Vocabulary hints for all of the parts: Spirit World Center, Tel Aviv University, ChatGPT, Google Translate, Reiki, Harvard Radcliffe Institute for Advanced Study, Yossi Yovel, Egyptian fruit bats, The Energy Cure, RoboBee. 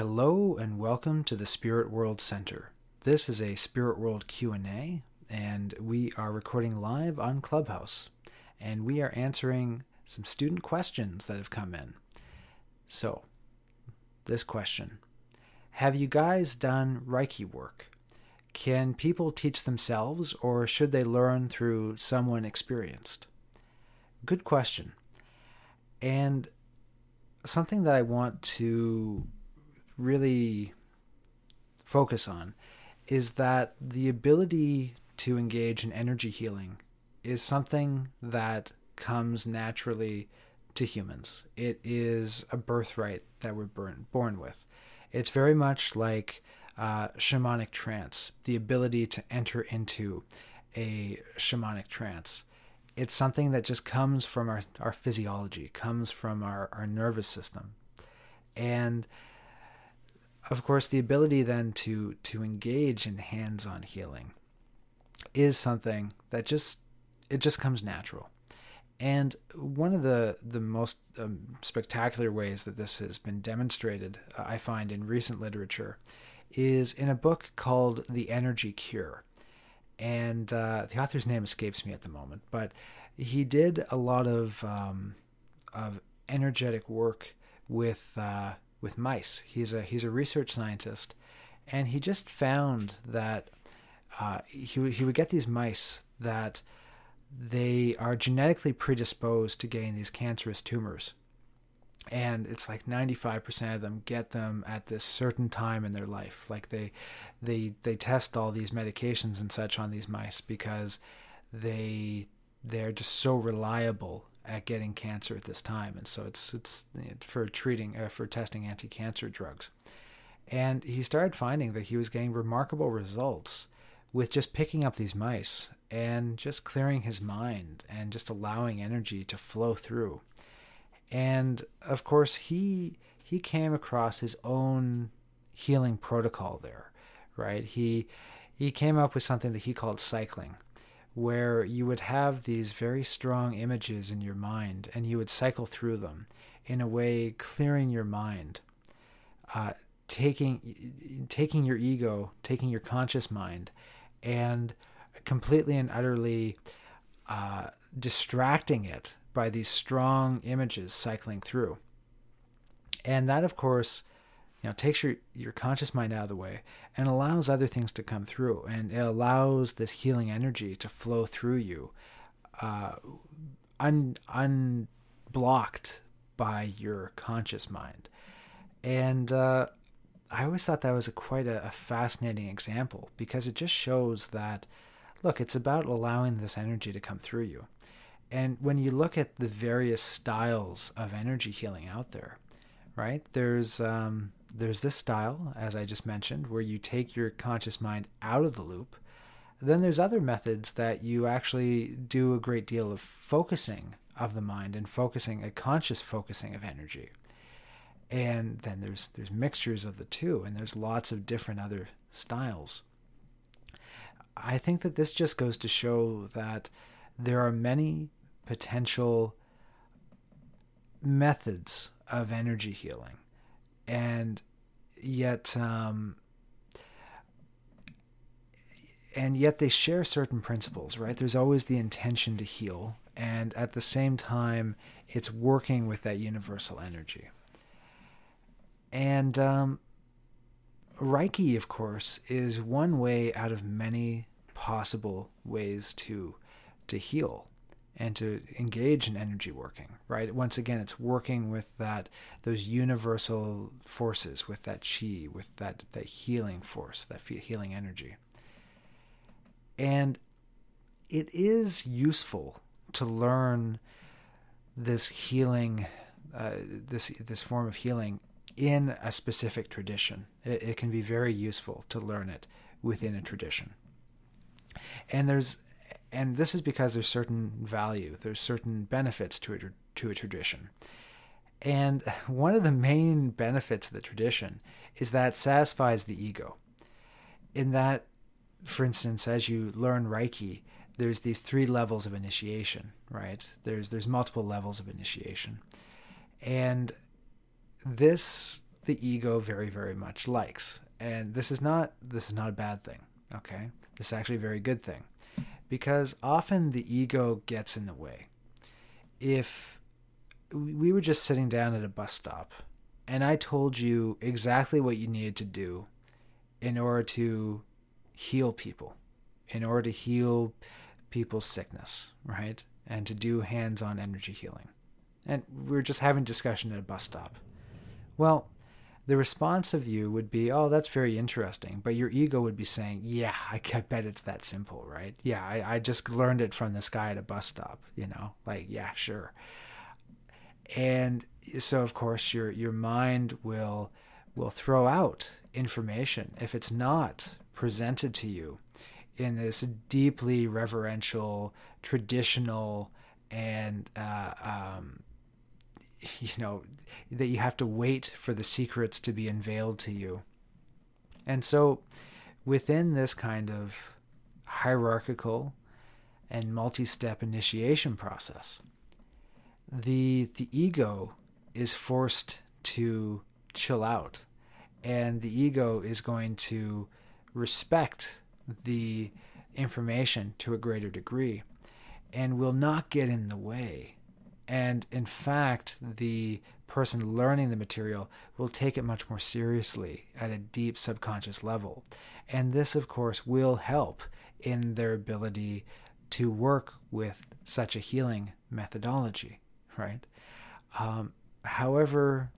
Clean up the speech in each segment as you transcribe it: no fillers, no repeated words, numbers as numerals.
Hello and welcome to the Spirit World Center. This is a Spirit World Q&A, and we are recording live on Clubhouse, and we are answering some student questions that have come in. So, this question: have you guys done Reiki work? Can people teach themselves, or should they learn through someone experienced? Good question, and something that I want to really focus on is that the ability to engage in energy healing is something that comes naturally to humans. It is a birthright that we're born with. It's very much like shamanic trance, the ability to enter into a shamanic trance. It's something that just comes from our physiology, comes from our nervous system. And of course, the ability then to engage in hands-on healing is something that just comes natural. And one of the most spectacular ways that this has been demonstrated, I find in recent literature, is in a book called The Energy Cure. And the author's name escapes me at the moment, but he did a lot of energetic work with mice. He's a research scientist, and he just found that he would get these mice that they are genetically predisposed to getting these cancerous tumors, and it's like 95% of them get them at this certain time in their life. Like they test all these medications and such on these mice because they're just so reliable at getting cancer at this time, and so it's for testing anti-cancer drugs. And he started finding that he was getting remarkable results with just picking up these mice and just clearing his mind and just allowing energy to flow through. And of course, he came across his own healing protocol there, right? He came up with something that he called cycling, where you would have these very strong images in your mind and you would cycle through them, in a way clearing your mind, taking your ego, taking your conscious mind, and completely and utterly distracting it by these strong images cycling through. And that, of course, takes your conscious mind out of the way and allows other things to come through, and it allows this healing energy to flow through you unblocked by your conscious mind. And I always thought that was quite a fascinating example, because it just shows that, look, it's about allowing this energy to come through you. And when you look at the various styles of energy healing out there, right, there's this style, as I just mentioned, where you take your conscious mind out of the loop. Then there's other methods that you actually do a great deal of focusing of the mind and a conscious focusing of energy. And then there's mixtures of the two, and there's lots of different other styles. I think that this just goes to show that there are many potential methods of energy healing, and yet they share certain principles, right? There's always the intention to heal, and at the same time, it's working with that universal energy. And Reiki, of course, is one way out of many possible ways to heal and to engage in energy working, right? Once again, it's working with those universal forces, with that chi, with that healing force, that healing energy. And it is useful to learn this healing, this form of healing in a specific tradition. It can be very useful to learn it within a tradition. And this is because there's certain value, there's certain benefits to a tradition. And one of the main benefits of the tradition is that it satisfies the ego. In that, for instance, as you learn Reiki, there's these three levels of initiation, right? There's multiple levels of initiation. And this the ego very, very much likes. And this is not a bad thing, okay? This is actually a very good thing, because often the ego gets in the way. If we were just sitting down at a bus stop and I told you exactly what you needed to do in order to heal people, in order to heal people's sickness, right? And to do hands-on energy healing. And we were just having a discussion at a bus stop. Well, the response of you would be, oh, that's very interesting. But your ego would be saying, yeah, I bet it's that simple, right? Yeah, I just learned it from this guy at a bus stop, you know? Like, yeah, sure. And so, of course, your mind will throw out information if it's not presented to you in this deeply reverential, traditional, and that you have to wait for the secrets to be unveiled to you. And so within this kind of hierarchical and multi-step initiation process, the ego is forced to chill out, and the ego is going to respect the information to a greater degree and will not get in the way. And in fact, the person learning the material will take it much more seriously at a deep subconscious level. And this, of course, will help in their ability to work with such a healing methodology, right? However,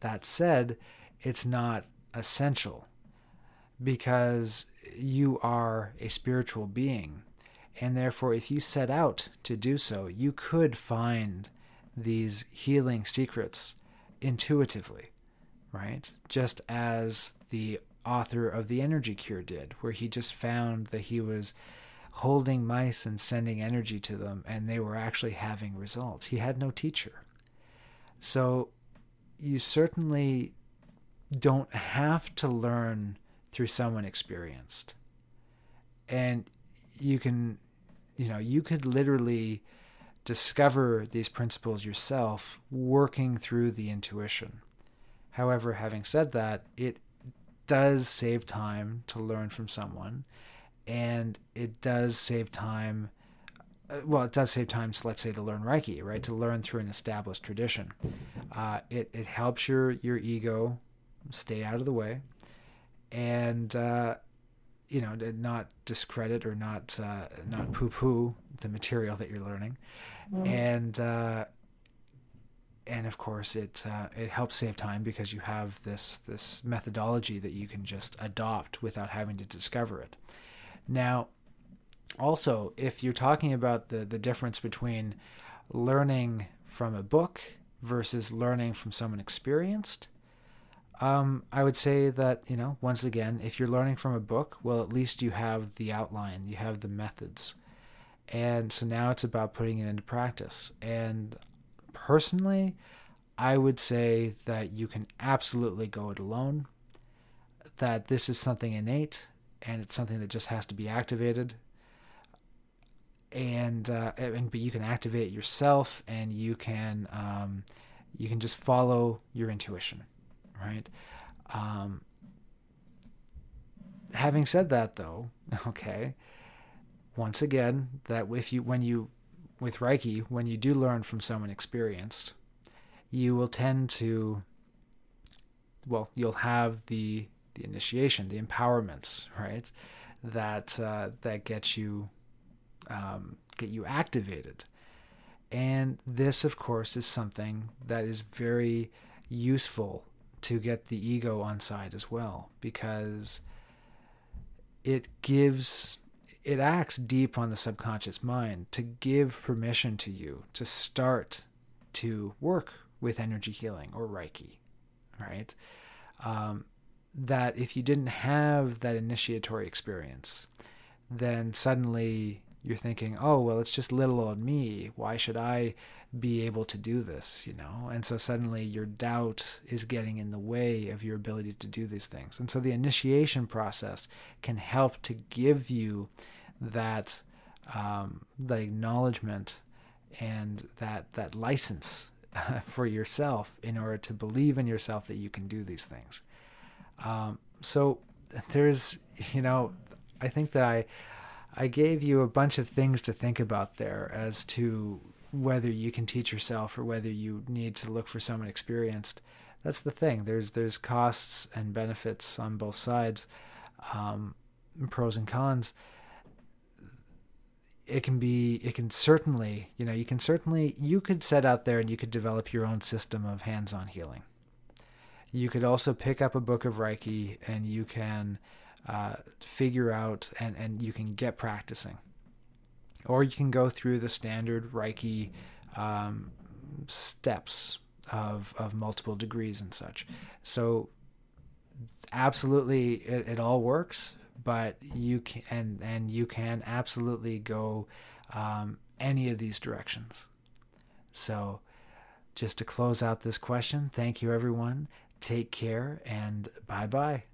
that said, it's not essential, because you are a spiritual being. And therefore, if you set out to do so, you could find these healing secrets intuitively, right? Just as the author of The Energy Cure did, where he just found that he was holding mice and sending energy to them, and they were actually having results. He had no teacher. So you certainly don't have to learn through someone experienced. And you can... you could literally discover these principles yourself working through the intuition. However, having said that, it does save time to learn from someone, and it does save time. Well, it does save time, let's say, to learn Reiki, right? To learn through an established tradition. It helps your ego stay out of the way, and not discredit or not poo-poo the material that you're learning, and of course it helps save time, because you have this methodology that you can just adopt without having to discover it. Now, also, if you're talking about the difference between learning from a book versus learning from someone experienced, I would say that, once again, if you're learning from a book, well, at least you have the outline, you have the methods. And so now it's about putting it into practice. And personally, I would say that you can absolutely go it alone, that this is something innate, and it's something that just has to be activated. But you can activate it yourself, and you can just follow your intuition. Right. Having said that, though, okay, once again, that with Reiki, when you do learn from someone experienced, you will tend to, you'll have the initiation, the empowerments, right, that get you activated, and this, of course, is something that is very useful to get the ego on side as well, because it acts deep on the subconscious mind to give permission to you to start to work with energy healing or Reiki, right? That if you didn't have that initiatory experience, then suddenly you're thinking, oh, well, it's just little old me. Why should I be able to do this, And so suddenly your doubt is getting in the way of your ability to do these things. And so the initiation process can help to give you that acknowledgement and that license for yourself in order to believe in yourself that you can do these things. So there's, you know, I think that I gave you a bunch of things to think about there as to whether you can teach yourself or whether you need to look for someone experienced. That's the thing. There's costs and benefits on both sides, pros and cons. You could set out there and you could develop your own system of hands-on healing. You could also pick up a book of Reiki and you can figure out and you can get practicing. Or you can go through the standard Reiki steps of multiple degrees and such. So absolutely it all works, but you can and you can absolutely go any of these directions. So just to close out this question, thank you everyone. Take care and bye-bye.